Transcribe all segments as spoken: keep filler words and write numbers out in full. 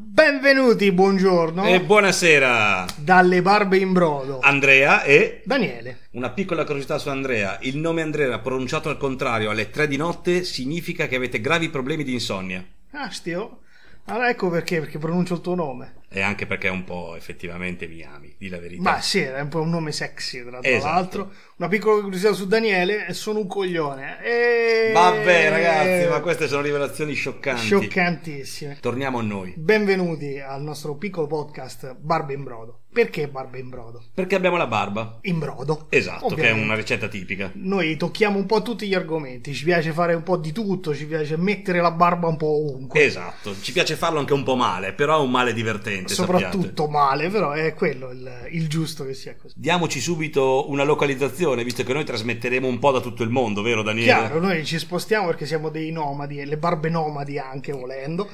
Benvenuti, buongiorno e buonasera dalle Barbe in Brodo, Andrea e Daniele. Una piccola curiosità su Andrea: il nome Andrea pronunciato al contrario alle tre di notte significa che avete gravi problemi di insonnia. Ah, stio. Allora ecco perché, perché pronuncio il tuo nome. E anche perché è un po' effettivamente mi ami, di la verità. Ma sì, è un po' un nome sexy, tra esatto. l'altro. Una piccola curiosità su Daniele: sono un coglione. E... Vabbè ragazzi, ma queste sono rivelazioni scioccanti. Scioccantissime. Torniamo a noi. Benvenuti al nostro piccolo podcast Barbe in Brodo. Perché barba in brodo? Perché abbiamo la barba in brodo. Esatto, ovviamente. Che è una ricetta tipica. Noi tocchiamo un po' tutti gli argomenti, ci piace fare un po' di tutto, ci piace mettere la barba un po' ovunque. Esatto, ci piace farlo anche un po' male, però è un male divertente. Soprattutto sappiate. Male, però è quello il, il giusto che sia così. Diamoci subito una localizzazione, visto che noi trasmetteremo un po' da tutto il mondo, vero Daniele? Chiaro, noi ci spostiamo perché siamo dei nomadi, le barbe nomadi anche volendo.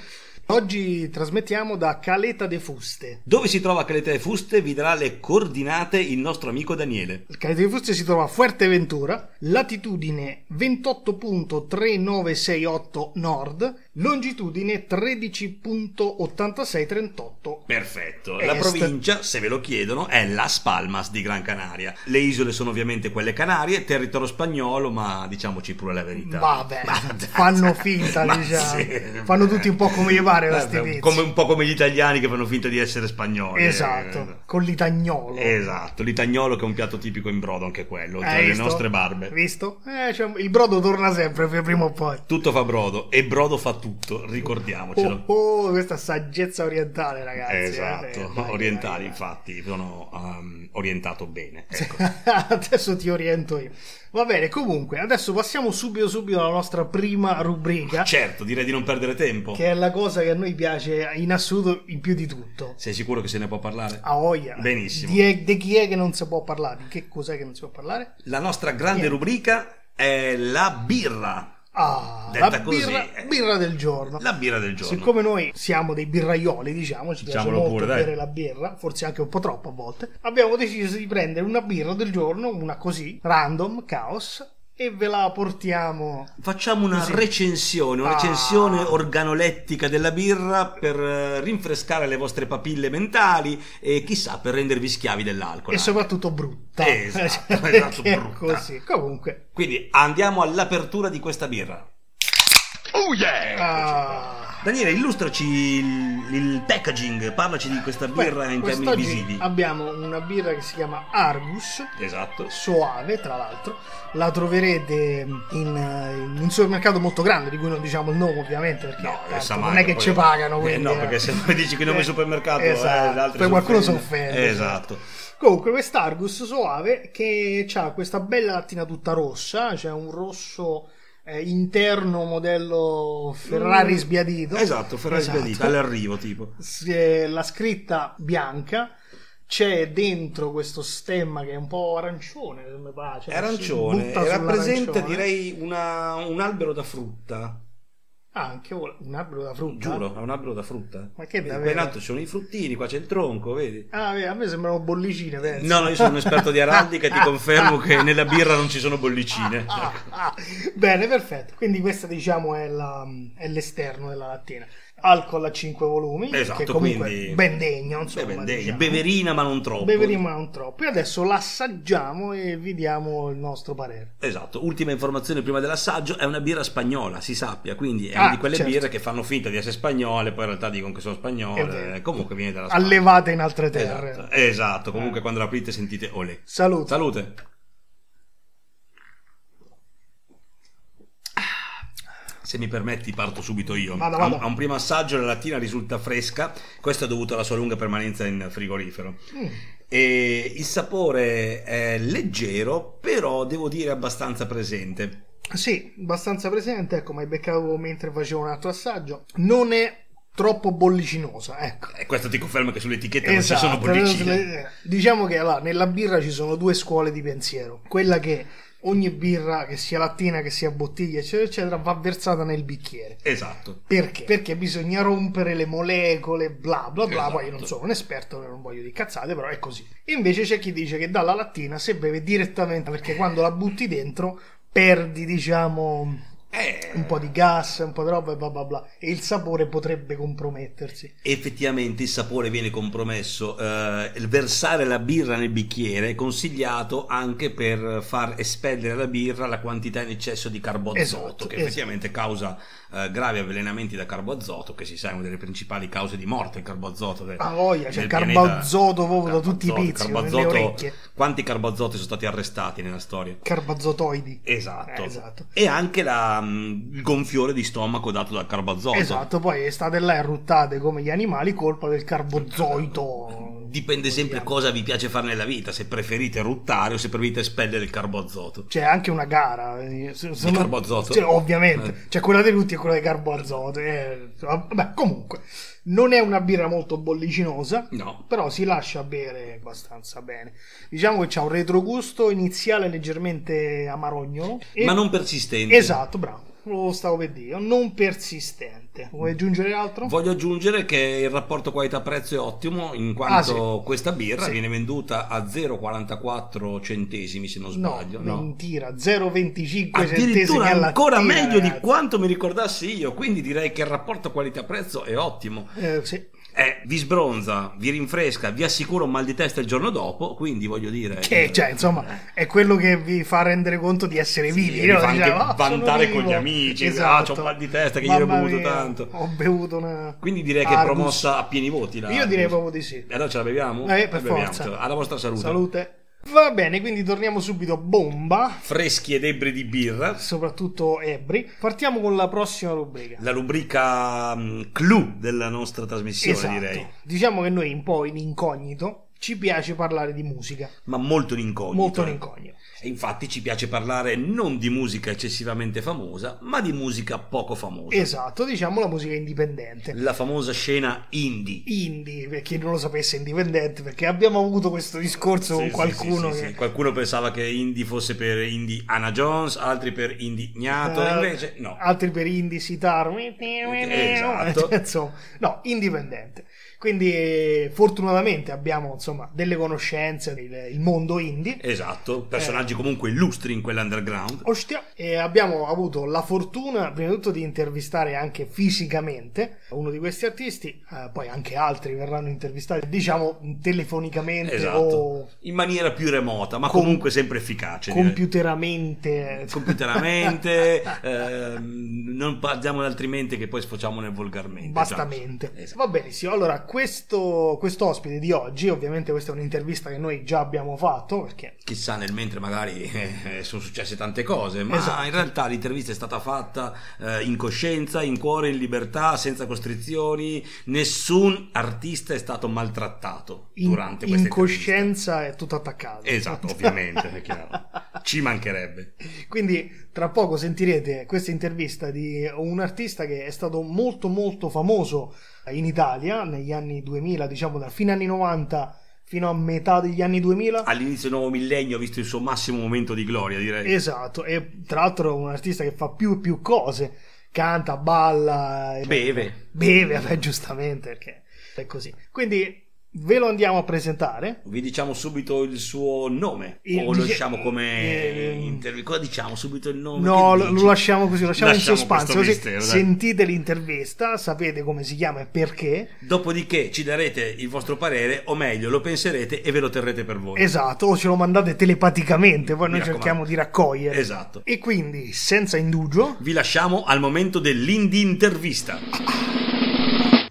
Oggi trasmettiamo da Caleta de Fuste. Dove si trova Caleta de Fuste vi darà le coordinate il nostro amico Daniele. Caleta de Fuste si trova a Fuerteventura, latitudine ventotto virgola tre nove sei otto nord, longitudine tredici virgola ottantasei trentotto. Perfetto. Est. La provincia, se ve lo chiedono, è Las Palmas di Gran Canaria. Le isole sono ovviamente quelle canarie, territorio spagnolo, ma diciamoci pure la verità. Vabbè, ma, fanno finta, ma diciamo. Sì. Fanno tutti un po' come gli pare. Eh, come un po' come gli italiani che fanno finta di essere spagnoli. Esatto, eh, con l'itagnolo. Esatto, l'itagnolo che è un piatto tipico in brodo anche quello, tra le nostre barbe. Visto? Eh, cioè, il brodo torna sempre, prima o poi. Tutto fa brodo e brodo fa tutto, ricordiamocelo. Oh, oh questa saggezza orientale, ragazzi. Esatto, eh, dai, orientali dai, dai. Infatti, sono um, orientato bene. Ecco. Adesso ti oriento io. Va bene, comunque, adesso passiamo subito subito alla nostra prima rubrica. Certo, direi di non perdere tempo. Che è la cosa che a noi piace in assoluto in più di tutto. Sei sicuro che se ne può parlare? Ah, oia. Benissimo. Di, di chi è che non si può parlare? Di che cos'è che non si può parlare? La nostra grande yeah. rubrica è la birra. Ah, detta la birra, così, birra del giorno. La birra del giorno. Siccome noi siamo dei birraioli, diciamo, ci piace molto pure, bere dai. la birra, forse anche un po' troppo a volte, abbiamo deciso di prendere una birra del giorno, una così, random, caos, e ve la portiamo. Facciamo una così. recensione, una ah. recensione organolettica della birra per rinfrescare le vostre papille mentali e chissà per rendervi schiavi dell'alcol. E anche. soprattutto brutta. Esatto, esatto brutta. Così. Comunque. Quindi andiamo all'apertura di questa birra. Oh yeah! Ah. Daniele, illustraci il, il packaging, parlaci di questa birra. Beh, in termini visivi. Abbiamo una birra che si chiama Argus, esatto. Soave tra l'altro, la troverete in, in un supermercato molto grande, di cui non diciamo il nome ovviamente, perché no, tanto, non è che poi... ci pagano. Quindi, eh, no, perché se poi dici che il nome è supermercato, esatto. eh, poi qualcuno si offende. Esatto. Comunque questa Argus Soave che ha questa bella lattina tutta rossa, c'è cioè un rosso... Eh, interno modello Ferrari sbiadito. Esatto, Ferrari esatto. sbiadito all'arrivo tipo. Eh, la scritta bianca, c'è dentro questo stemma che è un po' arancione, mi piace. È arancione, rappresenta direi una, un albero da frutta. Ah, anche un albero da frutta. Giuro, è un albero da frutta. Ma che davvero? Qua in alto ci sono i fruttini, qua c'è il tronco, vedi? Ah, a me sembrano bollicine, penso. No, no, io sono un esperto di araldica e ti confermo che nella birra non ci sono bollicine. Ah, ah, ah. Bene, perfetto. Quindi questa, diciamo, è, la, è l'esterno della lattina. Alcol a cinque volumi, esatto, che comunque quindi... ben degno, insomma, ben degno. Diciamo. Beverina ma non troppo. Beverina ma non troppo. E adesso l'assaggiamo e vi diamo il nostro parere. Esatto, ultima informazione prima dell'assaggio: è una birra spagnola, si sappia, quindi è ah, una di quelle certo. birre che fanno finta di essere spagnole, poi in realtà dicono che sono spagnole, comunque viene dalla Spagna. Allevate in altre terre. Esatto, esatto. Comunque eh. quando l'aprite sentite olè. Salute. Salute. Se mi permetti parto subito io. Vada, vada. A un primo assaggio la lattina risulta fresca, questo è dovuto alla sua lunga permanenza in frigorifero. Mm. E il sapore è leggero, però devo dire abbastanza presente. Sì, abbastanza presente, ecco, ma beccavo mentre facevo un altro assaggio. Non è troppo bollicinosa, ecco. E questo ti conferma che sull'etichetta esatto, non ci sono bollicine. Diciamo che allora, nella birra ci sono due scuole di pensiero, quella che ogni birra, che sia lattina, che sia bottiglia, eccetera, eccetera, va versata nel bicchiere. Esatto. Perché? Perché bisogna rompere le molecole, bla bla bla. Esatto. Poi io non sono un esperto, non voglio di cazzate, però è così. Invece c'è chi dice che dalla lattina si beve direttamente, perché quando la butti dentro perdi, diciamo, eh. un po' di gas, un po' di roba e bla bla bla, e il sapore potrebbe compromettersi. Effettivamente il sapore viene compromesso. Eh, il versare la birra nel bicchiere è consigliato anche per far espellere alla birra la quantità in eccesso di carboazoto, esatto, che esatto. effettivamente causa eh, gravi avvelenamenti da carboazoto, che si sa è una delle principali cause di morte, il carboazoto del, ah, voglia, cioè carboazoto proprio da tutti i pizzi, nelle orecchie. Quanti carbazoti sono stati arrestati nella storia? Carbazotoidi. Esatto. Eh, esatto. E anche la il gonfiore di stomaco dato dal carbozoto. Esatto, poi state là e ruttate come gli animali, colpa del carbozoito. Dipende sempre cosa vi piace fare nella vita, se preferite ruttare o se preferite espellere il carbozoto. C'è anche una gara se, se di non... carbozoto, cioè, ovviamente eh. Cioè quella dei rutti e quella del carbozoto eh. Vabbè, comunque non è una birra molto bollicinosa, no, però si lascia bere abbastanza bene. Diciamo che c'ha un retrogusto iniziale leggermente amarogno e... ma non persistente. Esatto, bravo, lo stavo per dire, non persistente. Vuoi aggiungere altro? Voglio aggiungere che il rapporto qualità-prezzo è ottimo, in quanto ah, sì. questa birra sì. viene venduta a zero virgola quarantaquattro centesimi, se non sbaglio. No, no? Mentira, zero virgola venticinque centesimi alla ancora tira, meglio ragazzi. Di quanto mi ricordassi io, quindi direi che il rapporto qualità-prezzo è ottimo. Eh, sì. Eh, vi sbronza, vi rinfresca, vi assicuro un mal di testa il giorno dopo, quindi voglio dire che eh, cioè, insomma è quello che vi fa rendere conto di essere sì, vivi, vi fa anche diciamo, vantare oh, con vivo. Gli amici, esatto. Ah, c'ho un mal di testa che io ho bevuto mia, tanto ho bevuto una quindi direi Argus. Che è promossa a pieni voti la... io direi proprio di sì. E allora ce la beviamo? Eh, per la forza beviamo. Alla vostra salute. Salute. Va bene, quindi torniamo subito bomba, freschi ed ebri di birra, soprattutto ebri. Partiamo con la prossima rubrica, la rubrica um, clou della nostra trasmissione, esatto. direi. Diciamo che noi un po' in incognito ci piace parlare di musica, ma molto in incognito. Molto in incognito. E infatti ci piace parlare non di musica eccessivamente famosa, ma di musica poco famosa. Esatto, diciamo la musica indipendente. La famosa scena indie. Indie, per chi non lo sapesse, indipendente, perché abbiamo avuto questo discorso sì, con qualcuno sì, sì, che... Sì. Qualcuno pensava che indie fosse per indie Anna Jones, altri per indie Gnato, uh, invece no. Altri per indie sitar. Esatto. Insomma, no, indipendente. Quindi eh, fortunatamente abbiamo insomma delle conoscenze del il mondo indie. Esatto, personaggi eh, comunque illustri in quell'underground. Ostia. E abbiamo avuto la fortuna prima di tutto di intervistare anche fisicamente uno di questi artisti, eh, poi anche altri verranno intervistati diciamo telefonicamente, esatto. o in maniera più remota, ma com- comunque sempre efficace. Computeramente. Computeramente, eh, non parliamo altrimenti che poi sfociamo nel volgarmente. Bastamente. Esatto. Va benissimo, allora questo quest'ospite di oggi, ovviamente questa è un'intervista che noi già abbiamo fatto perché chissà nel mentre magari eh, sono successe tante cose, ma esatto. in realtà l'intervista è stata fatta eh, in coscienza, in cuore, in libertà, senza costrizioni, nessun artista è stato maltrattato in, durante questa in intervista. Coscienza è tutto attaccato. Esatto, ovviamente, è chiaro. Ci mancherebbe. Quindi tra poco sentirete questa intervista di un artista che è stato molto molto famoso in Italia negli anni duemila, diciamo da fine anni novanta fino a metà degli anni duemila, all'inizio del nuovo millennio ha visto il suo massimo momento di gloria, direi. Esatto, e tra l'altro un artista che fa più e più cose, canta, balla, beve beve, vabbè, giustamente perché è così. Quindi ve lo andiamo a presentare. Vi diciamo subito il suo nome il, o lo dice, diciamo come ehm, intervista? Diciamo subito il nome? No, lo, lo lasciamo così, lasciamo, lasciamo in sospanso. Così mistero, sentite l'intervista, sapete come si chiama e perché. Dopodiché ci darete il vostro parere, o meglio, lo penserete e ve lo terrete per voi. Esatto, o ce lo mandate telepaticamente, poi mi noi raccomando. Cerchiamo di raccogliere. Esatto. E quindi, senza indugio, vi lasciamo al momento dell'indie intervista.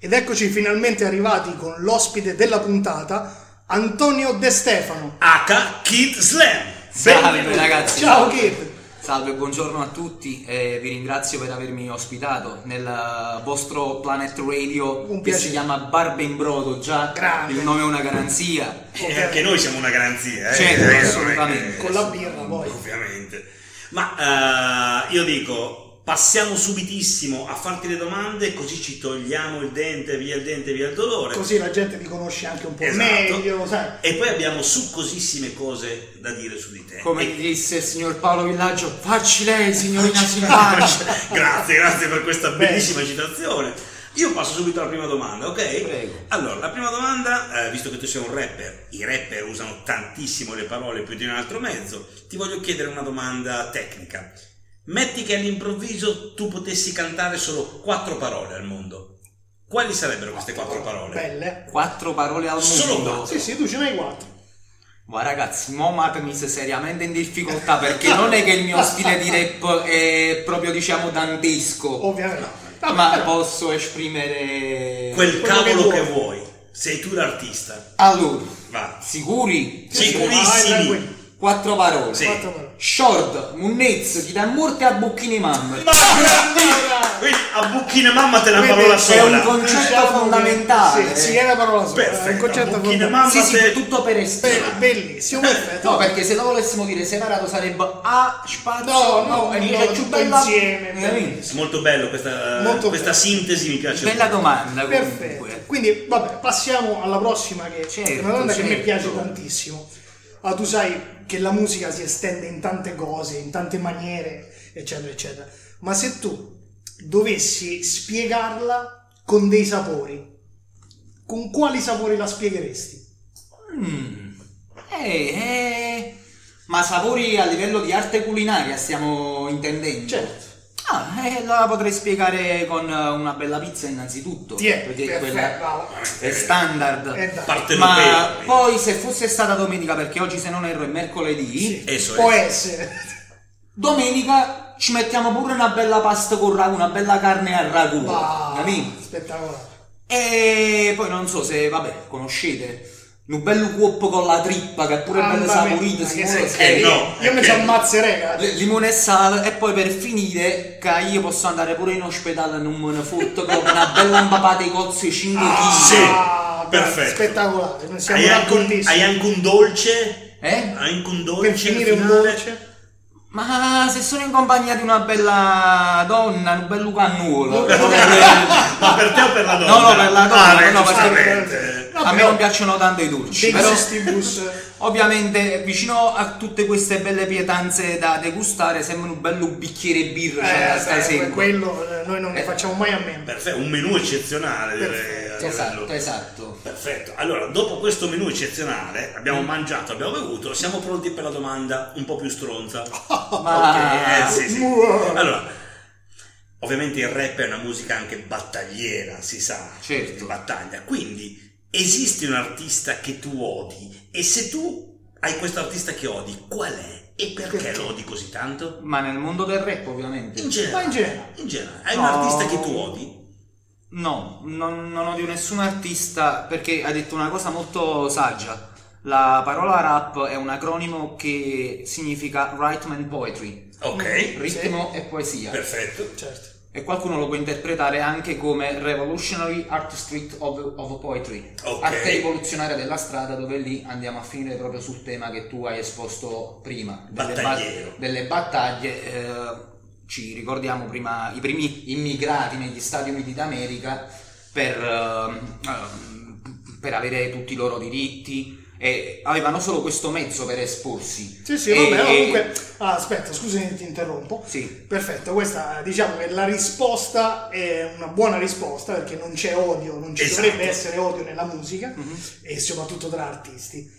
Ed eccoci finalmente arrivati con l'ospite della puntata, Antonio De Stefano, H Kid Slam. Salve ben ragazzi. Ciao Kid. Salve, buongiorno a tutti e vi ringrazio per avermi ospitato nel vostro Planet Radio Un che si chiama Barbe in Brodo, già grande. Il nome è una garanzia. E anche noi siamo una garanzia, eh. Certo, eh, assolutamente. Con la birra poi. Ovviamente. Ma uh, io dico passiamo subitissimo a farti le domande, così ci togliamo il dente, via il dente, via il dolore. Così la gente ti conosce anche un po' esatto. meglio, lo sai. E poi abbiamo succosissime cose da dire su di te. Come e... disse il signor Paolo Villaggio, facci lei signorina Silvana. Grazie, grazie per questa bellissima citazione. Io passo subito alla prima domanda, ok? Prego. Allora, la prima domanda, eh, visto che tu sei un rapper, i rapper usano tantissimo le parole più di un altro mezzo, ti voglio chiedere una domanda tecnica. Metti che all'improvviso tu potessi cantare solo quattro parole al mondo. Quali sarebbero queste quattro parole? Belle. Quattro parole al solo mondo? Quattro. Sì, sì, tu ce n'hai quattro. Ma ragazzi, mo matmis seriamente in difficoltà, perché non è che il mio stile di rap è proprio, diciamo, dantesco. Ovviamente no. Ah, ma però posso esprimere quel cavolo che vuoi. che vuoi. Sei tu l'artista. Allora, va. Sicuri? Sicurissimi. Quattro parole. Sì. Quattro parole. Short, munnezzo, ti dà morte a bucchine mamma. Ma quindi a bucchine mamma te la Quindi parola sola. È un concetto fondamentale. Sì, sì, è una parola sola. Perfetto. È un concetto fondamentale. Sì, sì, te... tutto per esterno. Bellissimo. Perfetto. No, perché se lo volessimo dire separato sarebbe a spazio. No, no, è no, più bella insieme. Bellissimo. È molto bello questa, molto questa bello. Sintesi mi piace. Bella molto. Domanda. Perfetto. Comunque. Quindi, vabbè, passiamo alla prossima che c'è. Certo, una domanda certo. che mi piace tantissimo. Ah, tu sai che la musica si estende in tante cose, in tante maniere, eccetera, eccetera. Ma se tu dovessi spiegarla con dei sapori, con quali sapori la spiegheresti? Mm. Eh, eh. Ma sapori a livello di arte culinaria stiamo intendendo? Certo. Ah, eh, la potrei spiegare con una bella pizza innanzitutto, yeah, perché perfetto, quella bravo. È standard, eh, parte ma europea, poi se fosse stata domenica, perché oggi se non erro è mercoledì, sì, può essere domenica, ci mettiamo pure una bella pasta con ragù, una bella carne al ragù, wow, capito? Spettacolare. E poi non so se, vabbè, conoscete un bello cuoppo con la trippa che è pure ah, bello saporito, si eh, no, io mi ci ammazzerei, ragazzi. Limone e sale, e poi per finire che io posso andare pure in ospedale e non me ne fotto con una bella impapata di cozze cinque chili. Ah, sì, perfetto, spettacolare, non siamo d'accordo. Hai anche un dolce? Eh? Hai anche un dolce per finire finale? Un dolce? Ma se sono in compagnia di una bella donna, un bel lucannuolo. Ma per te o per la donna? No, no, per la donna, ah, no, perché a me non piacciono tanto i dolci. Però, ovviamente, vicino a tutte queste belle pietanze da degustare, sembra un bello bicchiere birra. Eh, stasera. Quello noi non ne eh. facciamo mai a meno. Perfetto, un menù eccezionale. Perfetto, esatto, esatto. Perfetto. Allora, dopo questo menù eccezionale, abbiamo mm. mangiato, abbiamo bevuto, siamo pronti per la domanda un po' più stronza. Ma... Okay. Eh, sì, sì. Allora, ovviamente il rap è una musica anche battagliera, si sa, certo, battaglia. Quindi esiste un artista che tu odi, e se tu hai questo artista che odi, qual è e perché, perché lo odi così tanto? Ma nel mondo del rap, ovviamente. In generale, in generale. In generale. Hai no. un artista che tu odi? No, non, non odio nessun artista, perché ha detto una cosa molto saggia. La parola rap è un acronimo che significa Right Man Poetry. Ok. Ritmo sì. e poesia. Perfetto, certo. E qualcuno lo può interpretare anche come Revolutionary Art Street of, of Poetry. Okay. Arte rivoluzionaria della strada, dove lì andiamo a finire proprio sul tema che tu hai esposto prima. Delle, ba- delle battaglie. Eh, ci ricordiamo prima i primi immigrati negli Stati Uniti d'America per, eh, per avere tutti i loro diritti. E avevano solo questo mezzo per esporsi. Sì, sì, vabbè, e... comunque. Ah, aspetta, scusami, ti interrompo. Sì. Perfetto, questa diciamo che la risposta è una buona risposta, perché non c'è odio, non ci esatto. dovrebbe essere odio nella musica, mm-hmm. e soprattutto tra artisti.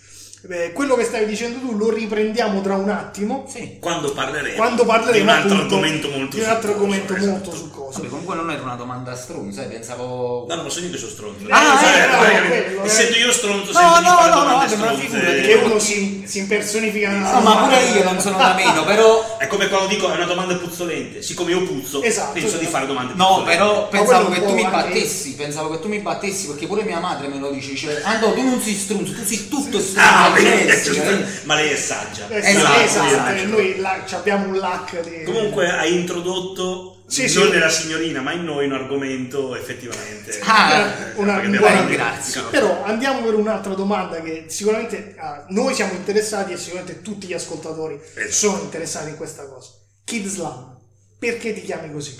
Eh, quello che stavi dicendo tu lo riprendiamo tra un attimo. Sì. Quando parleremo. Quando parleremo di un altro appunto, argomento molto di un altro argomento esatto. molto succoso. Vabbè, comunque non era una domanda stronza, pensavo. No, non posso dire che sono stronzo. Ah, ah eh, no, eh, quello, quello, eh. Sento io stronzo, no, sento no, no, no, no, sembra una figura che uno si, si impersonifica. No, no, ma pure io non sono da meno, però. È come quando dico è una domanda puzzolente. Siccome io puzzo, esatto, penso esatto. di fare domande puzzolenti. No, però pensavo che tu mi battessi, pensavo che tu mi battessi, perché pure mia madre me lo dice, cioè Andò, tu non sei stronzo, tu sei tutto stronzo. Ma lei è saggia, eh, sì, esatto, esatto. Noi la, abbiamo un lac di... Comunque hai introdotto sì, non sì. nella signorina ma in noi un argomento effettivamente ah, eh, una, un buona ringrazio. Però andiamo per un'altra domanda che sicuramente ah, noi siamo interessati e sicuramente tutti gli ascoltatori esatto. sono interessati in questa cosa. Kid Slam, perché ti chiami così?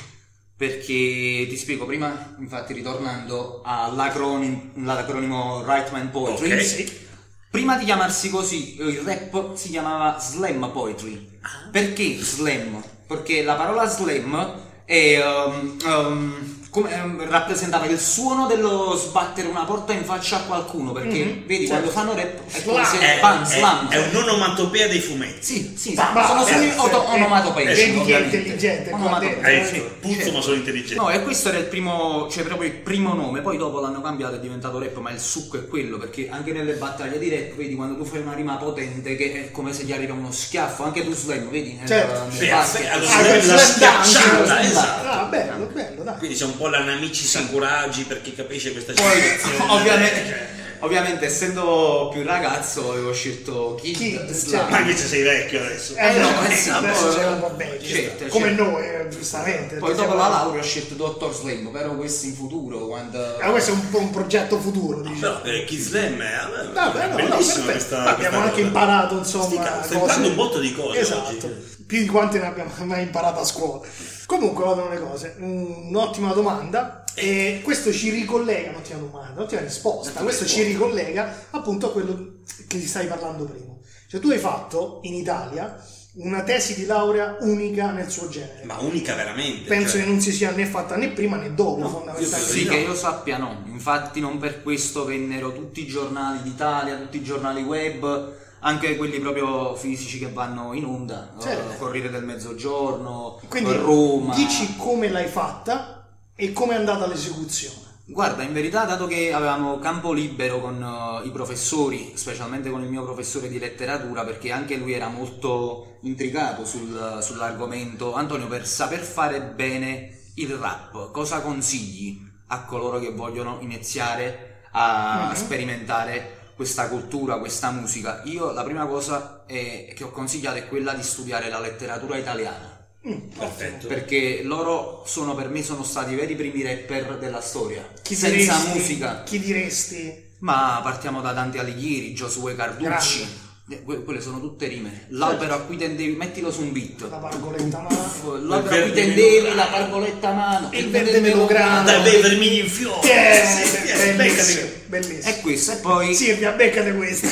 Perché ti spiego prima, infatti ritornando all'acronimo, all'acronimo Right Man Poetry, okay. sì. Prima di chiamarsi così, il rap si chiamava slam poetry. Perché slam? Perché la parola slam è um, um, come, eh, rappresentava il suono dello sbattere una porta in faccia a qualcuno, perché mm-hmm. vedi, certo. quando fanno rap è come se è, bam, è, slam, è un'onomatopea dei fumetti. Sì, sì, bah, bah, sono bah, solo eh, onomatopee. Vedi che è intelligente, puzzo, ma sono intelligente. No, e questo era il primo, cioè proprio il primo nome, poi dopo l'hanno cambiato, è diventato rap, ma il succo è quello, perché anche nelle battaglie di rap, vedi, quando tu fai una rima potente che è come se gli arriva uno schiaffo, anche tu slam, vedi? Certo. Sì, la schiacciata, esatto. Ah, bello, bello, dai. Quindi c'è un po' l'anamici sakuragi per chi capisce questa situazione. Ovviamente, ovviamente essendo più ragazzo avevo scelto Kid, Kid Slam. Cioè, ma che sei vecchio adesso? Eh, eh no, no, sì, adesso c'è un po' vecchio. Come noi, giustamente. Poi dopo la laurea ho scelto Dottor Slam, però questo in futuro, quando... Eh, questo è un po' un progetto futuro, diciamo. No, Kid Slam è, no, è no, bellissimo, no, questa, abbiamo questa anche imparato, insomma, sto imparando un botto di cose, esatto, oggi. Più di quante ne abbiamo mai imparato a scuola. Comunque vadano le cose. Un'ottima domanda, e questo ci ricollega, un'ottima domanda, un'ottima risposta, questo ci ricollega appunto a quello che ti stai parlando prima. Cioè tu hai fatto in Italia una tesi di laurea unica nel suo genere. Ma unica veramente? Penso, cioè... che non si sia né fatta né prima né dopo, no, fondamentalmente. Sì, no, che io sappia no, infatti non per questo vennero tutti i giornali d'Italia, tutti i giornali web, anche quelli proprio fisici che vanno in onda, certo. Corriere del Mezzogiorno, quindi Roma. Dici come l'hai fatta e come è andata l'esecuzione. Guarda, in verità, dato che avevamo campo libero con uh, i professori, specialmente con il mio professore di letteratura, perché anche lui era molto intricato sul, uh, sull'argomento, Antonio, per saper fare bene il rap, cosa consigli a coloro che vogliono iniziare a mm-hmm. sperimentare questa cultura, questa musica? Io la prima cosa è, che ho consigliato è quella di studiare la letteratura italiana. Mm, perfetto. Perché loro sono, per me sono stati i veri primi rapper della storia. Chi senza diresti, musica. Chi diresti? Ma partiamo da Dante Alighieri, Giosuè Carducci. Eh, que- quelle sono tutte rime. L'albero a cui tendevi, mettilo su un beat. La pargoletta a mano. L'albero a cui tendevi, la pargoletta a mano. Il verde melograno. Dai, dai, vermini in fiore. Yeah, sì, sì, sì, bellissimo. Bellissimo. E questo, e poi Silvia, beccate questo.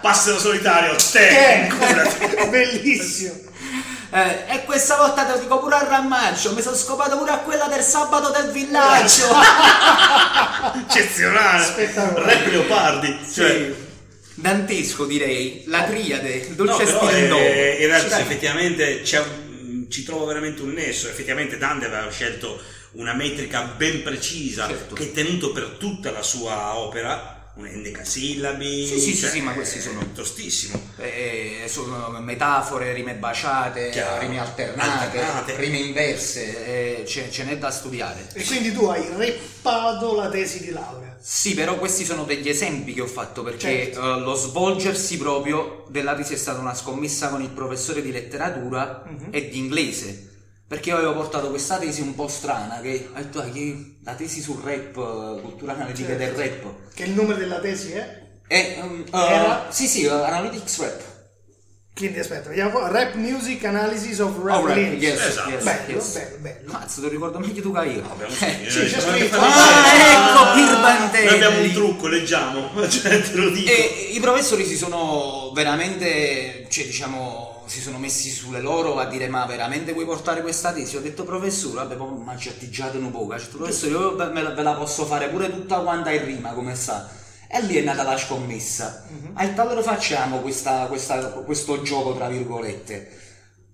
Passero solitario, te. Bellissimo. Eh, e questa volta te lo dico pure al rammaccio, mi sono scopato pure a quella del sabato del villaggio. Eccezionale. Rap Leopardi, sì. Cioè dantesco, direi, la triade, il dolce no, spirito. Eh, in realtà ci effettivamente c'è, ci trovo veramente un nesso, effettivamente Dante aveva scelto una metrica ben precisa, certo. Che è tenuto per tutta la sua opera, endecasillabi, sì, sì, cioè, sì, ma questi sono tostissimo, eh, sono metafore, rime baciate, chiaro. Rime alternate, alternate, rime inverse, eh, ce, ce n'è da studiare. E quindi tu hai reppato la tesi di laurea? Sì, però questi sono degli esempi che ho fatto, perché certo. uh, lo svolgersi proprio della tesi è stata una scommessa con il professore di letteratura mm-hmm. e di inglese, perché io avevo portato questa tesi un po' strana, che ha detto, ah, che la tesi sul rap, cultura analitica, certo. del rap. Che il nome della tesi è? È um, uh, Era... Sì, sì, uh, Analytics Rap. Quindi aspetta, vediamo, Rap Music Analysis of Rap, oh, rap Lyrics. Yes, esatto. Yes, bello, yes. bello, bello. Mazzo, te lo ricordo meglio tu che io. No, abbiamo eh, sì, c'è scritto. Ah, ah, ecco, Pirbantelli. Noi abbiamo un trucco, leggiamo, cioè, te lo dico. E i professori si sono veramente, cioè diciamo... si sono messi sulle loro a dire, ma veramente vuoi portare questa tesi? Ho detto, professore, vabbè, ma ci attiggiate un po', professore, io ve la posso fare pure tutta quanta in rima, come sa. E lì è nata la scommessa. Mm-hmm. Allora facciamo questa, questa, questo gioco, tra virgolette.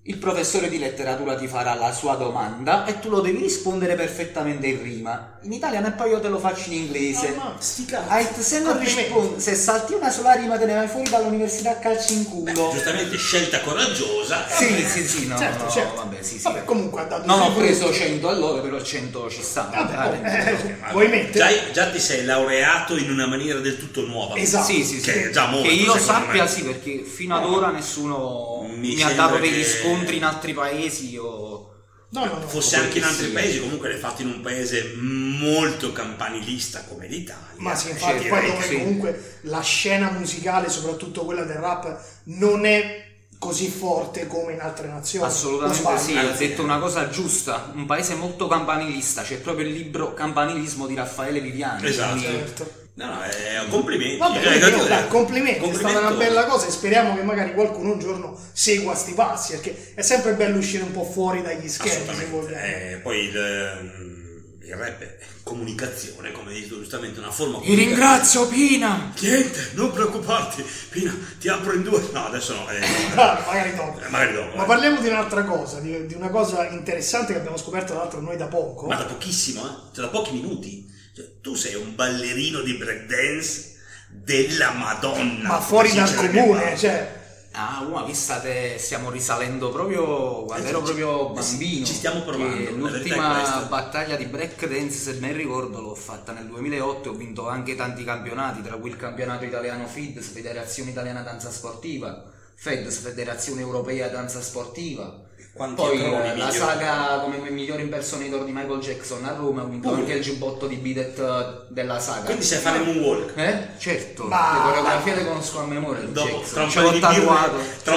Il professore di letteratura ti farà la sua domanda e tu lo devi rispondere perfettamente in rima, in italiano, e poi io te lo faccio in inglese. Ah, ma sti cazzi, se non rispondi, se salti una sola rima te ne vai fuori dall'università a calci in culo. Beh, giustamente scelta coraggiosa. Sì, eh, sì, sì, no, certo, no, certo. Vabbè, sì, sì. Vabbè, comunque ha dato. Non ho preso cento all'ora, però cento ci sta. Vabbè, vabbè, eh, okay, vuoi mettere? Già, già ti sei laureato in una maniera del tutto nuova. Esatto. Sì, sì, sì. Che, già molto, che io sappia, me. Sì, perché fino ad ora nessuno mi, mi ha dato dei riscontri in altri paesi o no, no, no, fosse anche in altri sì. paesi, comunque l'hai fatto in un paese molto campanilista come l'Italia, ma sì, infatti, poi dove sì. comunque la scena musicale, soprattutto quella del rap, non è così forte come in altre nazioni. Assolutamente sì, hai detto una cosa giusta, un paese molto campanilista, c'è proprio il libro Campanilismo di Raffaele Viviani, esatto, certo. No, no, eh, complimenti. Vabbè, eh, io, dai, complimenti, complimento. È stata una bella cosa e speriamo che magari qualcuno un giorno segua sti passi, perché è sempre bello uscire un po' fuori dagli schemi. Eh, poi il, il rap è comunicazione, come hai detto giustamente, una forma. Ti ringrazio, Pina. Niente, non preoccuparti, Pina, ti apro in due. No, adesso no. Eh, magari dopo. Eh, magari dopo. Ma eh. parliamo di un'altra cosa, di, di una cosa interessante che abbiamo scoperto, tra l'altro, noi da poco. Ma da pochissimo, eh? Cioè, da pochi minuti. Cioè, tu sei un ballerino di breakdance della Madonna, ma fuori dal comune, cioè. Ah, una vista te, stiamo risalendo proprio quando ero proprio bambino. Ci stiamo provando. L'ultima battaglia di breakdance, se ben ricordo, l'ho fatta nel duemilaotto. Ho vinto anche tanti campionati, tra cui il campionato italiano F I D S, Federazione Italiana Danza Sportiva, F E D S, Federazione Europea Danza Sportiva. Quanti poi la migliori. Saga come miglior impersonator di Michael Jackson a Roma, ho vinto uh. anche il giubbotto di Bidet della saga. Quindi sai fare moonwalk? Eh? Certo, bah, le coreografie le conosco a memoria. Dopo, tra un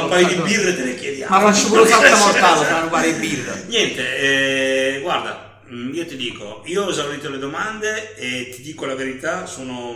paio di birre te le chiediamo. Ma faccio pure salta mortale tra un paio di birre. Niente, eh, guarda, io ti dico, io ho esaurito le domande e ti dico la verità, sono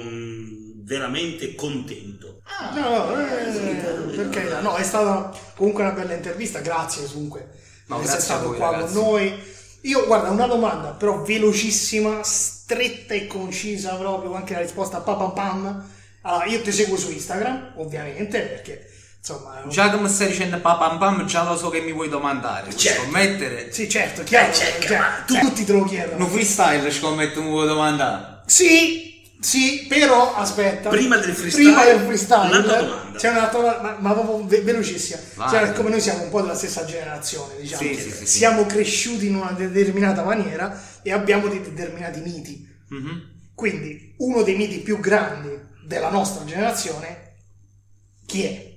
veramente contento. Ah, no, eh, sì, perché no, è stata comunque una bella intervista, grazie comunque no, per essere stato qua ragazzi. Con noi. Io guarda, una domanda però velocissima, stretta e concisa, proprio anche la risposta a pam pam. Allora, io ti seguo su Instagram, ovviamente, perché insomma un... già come stai dicendo pam pam, già lo so che mi vuoi domandare. Certo. Scommettere? Sì, certo, chiaro, eh, certo, cioè, certo. Tutti te lo chiedono. No freestyle, scommetto mi vuoi domandare? Sì. Sì, però aspetta, prima del freestyle, prima del freestyle un'altra domanda. C'è un'altra domanda, ma proprio ve- velocissima. Vale. Cioè, come noi siamo un po' della stessa generazione, diciamo, sì, sì, sì, siamo sì. cresciuti in una determinata maniera e abbiamo dei determinati miti. Mm-hmm. Quindi, uno dei miti più grandi della nostra generazione, chi è?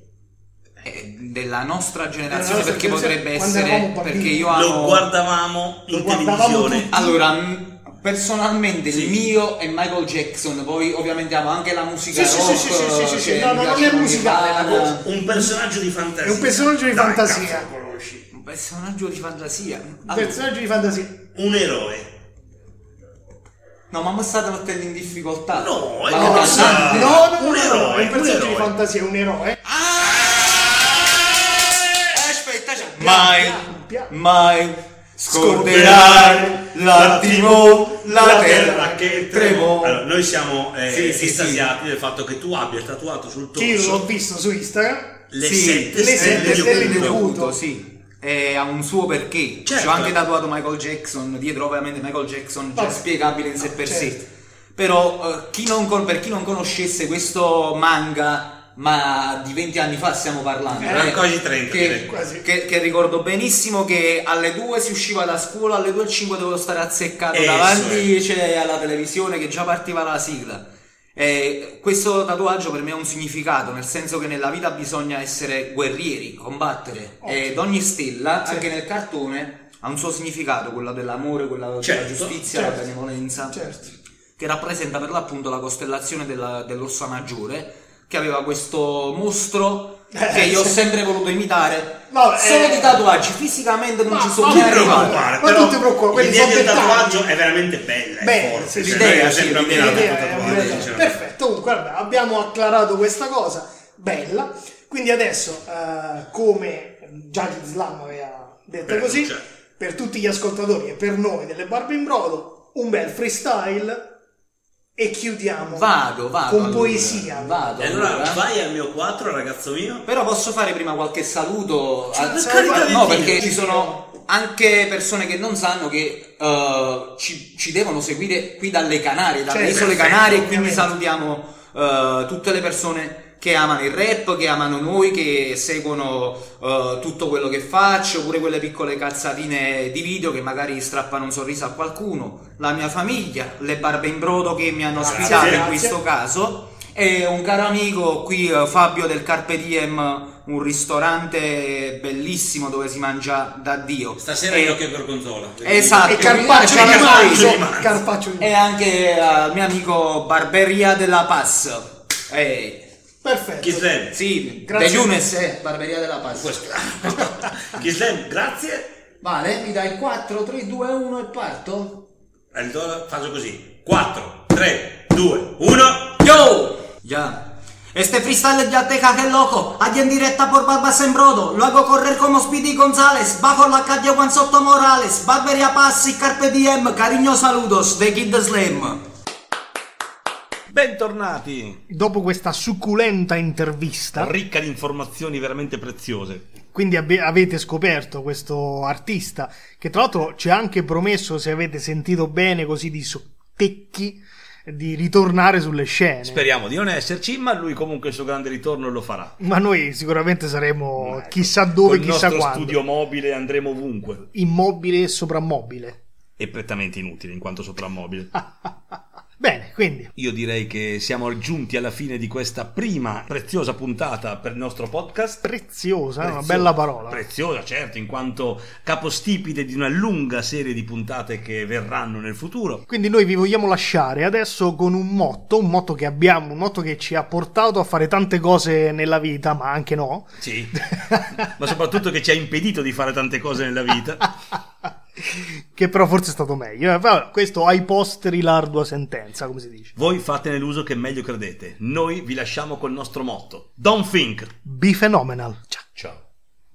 Eh, della nostra generazione, della nostra perché potrebbe essere perché io amo... lo guardavamo in lo televisione. Tutti. Allora. Personalmente sì. il mio è Michael Jackson, poi ovviamente amo anche la musica sì, rock. Sì, sì, sì, sì, sì. No, no, non è musicale, la cosa. Un personaggio di fantasia. È un personaggio di fantasia. Dai, conosci. Un personaggio di fantasia. Allora, un personaggio di fantasia. Un eroe. No, ma mi state mettendo in difficoltà. No, è no, no, no, no, un eroe, un personaggio di fantasia, un eroe. Ah! Eh, aspetta, cioè, mai, piano, piano. mai. Scorderai l'attimo, la, la terra che tremò. Allora, noi siamo eh, sì, estasiati sì, del fatto che tu abbia tatuato sul torso. Io l'ho visto su Instagram. Le sì, sette stelle di Hokuto, sì. Eh, ha un suo perché. Certo. Ci ho anche tatuato Michael Jackson, dietro ovviamente Michael Jackson, già spiegabile in sé per certo. sé. Però eh, chi non con, per chi non conoscesse questo manga... ma di venti anni fa stiamo parlando eh, eh, quasi trenta che, che, che ricordo benissimo che alle due si usciva da scuola, alle due e cinque dovevo stare azzeccato eh, davanti so, eh. cioè, alla televisione che già partiva la sigla. Eh, questo tatuaggio per me ha un significato, nel senso che nella vita bisogna essere guerrieri, combattere oh, ed ogni stella sì. anche nel cartone ha un suo significato, quello dell'amore, quello certo, della giustizia, certo, la benevolenza certo. che rappresenta per l'appunto la costellazione della, dell'Orsa Maggiore, che aveva questo mostro eh, che io ho sempre voluto imitare. No, solo eh, di tatuaggi fisicamente non ma, ci sono mai arrivato. Ma non ti preoccupare, l'idea del tatuaggio è veramente bella, beh, è forte. Sì, l'idea, sì, l'idea, l'idea, l'idea è bella. Cioè. Perfetto, comunque vabbè, abbiamo acclarato questa cosa bella. Quindi adesso, eh, come già Kid Slam aveva detto per così, cioè. per tutti gli ascoltatori e per noi delle Barbe in Brodo, un bel freestyle. E chiudiamo vado, vado, con allora. poesia. Vado, e allora, allora vai al mio quattro, ragazzo mio. Però posso fare prima qualche saluto. Cioè, al... No, perché ci sono anche persone che non sanno che uh, ci, ci devono seguire qui dalle Canarie, dalle cioè, Isole Canarie. E quindi salutiamo uh, tutte le persone che amano il rap, che amano noi, che seguono uh, tutto quello che faccio, pure quelle piccole cazzatine di video che magari strappano un sorriso a qualcuno, la mia famiglia, le Barbe in Brodo che mi hanno ospitato in questo caso, e un caro amico qui uh, Fabio del Carpe Diem, un ristorante bellissimo dove si mangia da Dio. Stasera io che gorgonzola. Esatto. E carpaccio, carpaccio, carpaccio. E anche al uh, mio amico Barberia della Paz. Ehi. Perfetto. Kid Slam. Sì, grazie. De Lunes è Barberia della Paz. Kid Slam, grazie. Vale, mi dai quattro, tre, due, uno e parto? Allora faccio così. quattro, tre, due, uno. Yo! Ya. Este freestyle de Atecaje Loco, allí en directa por Barbe in Brodo. Lo hago correr como Speedy González, bajo la calle Juan Soto Morales. Barberia Paz y Carpe Diem, cariño saludos de Kid Slam. Bentornati! Dopo questa succulenta intervista ricca di informazioni veramente preziose, quindi ab- avete scoperto questo artista che tra l'altro ci ha anche promesso, se avete sentito bene così di sottecchi, di ritornare sulle scene. Speriamo di non esserci, ma lui comunque il suo grande ritorno lo farà. Ma noi sicuramente saremo ecco, chissà dove, chissà quando. Il nostro studio mobile andremo ovunque. Immobile e soprammobile. E prettamente inutile in quanto soprammobile. Bene, quindi io direi che siamo giunti alla fine di questa prima preziosa puntata per il nostro podcast. Preziosa, preziosa, una bella parola. Preziosa, certo, in quanto capostipite di una lunga serie di puntate che verranno nel futuro. Quindi noi vi vogliamo lasciare adesso con un motto, un motto che abbiamo, un motto che ci ha portato a fare tante cose nella vita, ma anche no. Sì, ma soprattutto che ci ha impedito di fare tante cose nella vita. Che però forse è stato meglio. Questo ai posteri l'ardua sentenza, come si dice. Voi fatene l'uso che meglio credete. Noi vi lasciamo col nostro motto: Don't think, be phenomenal. Ciao ciao.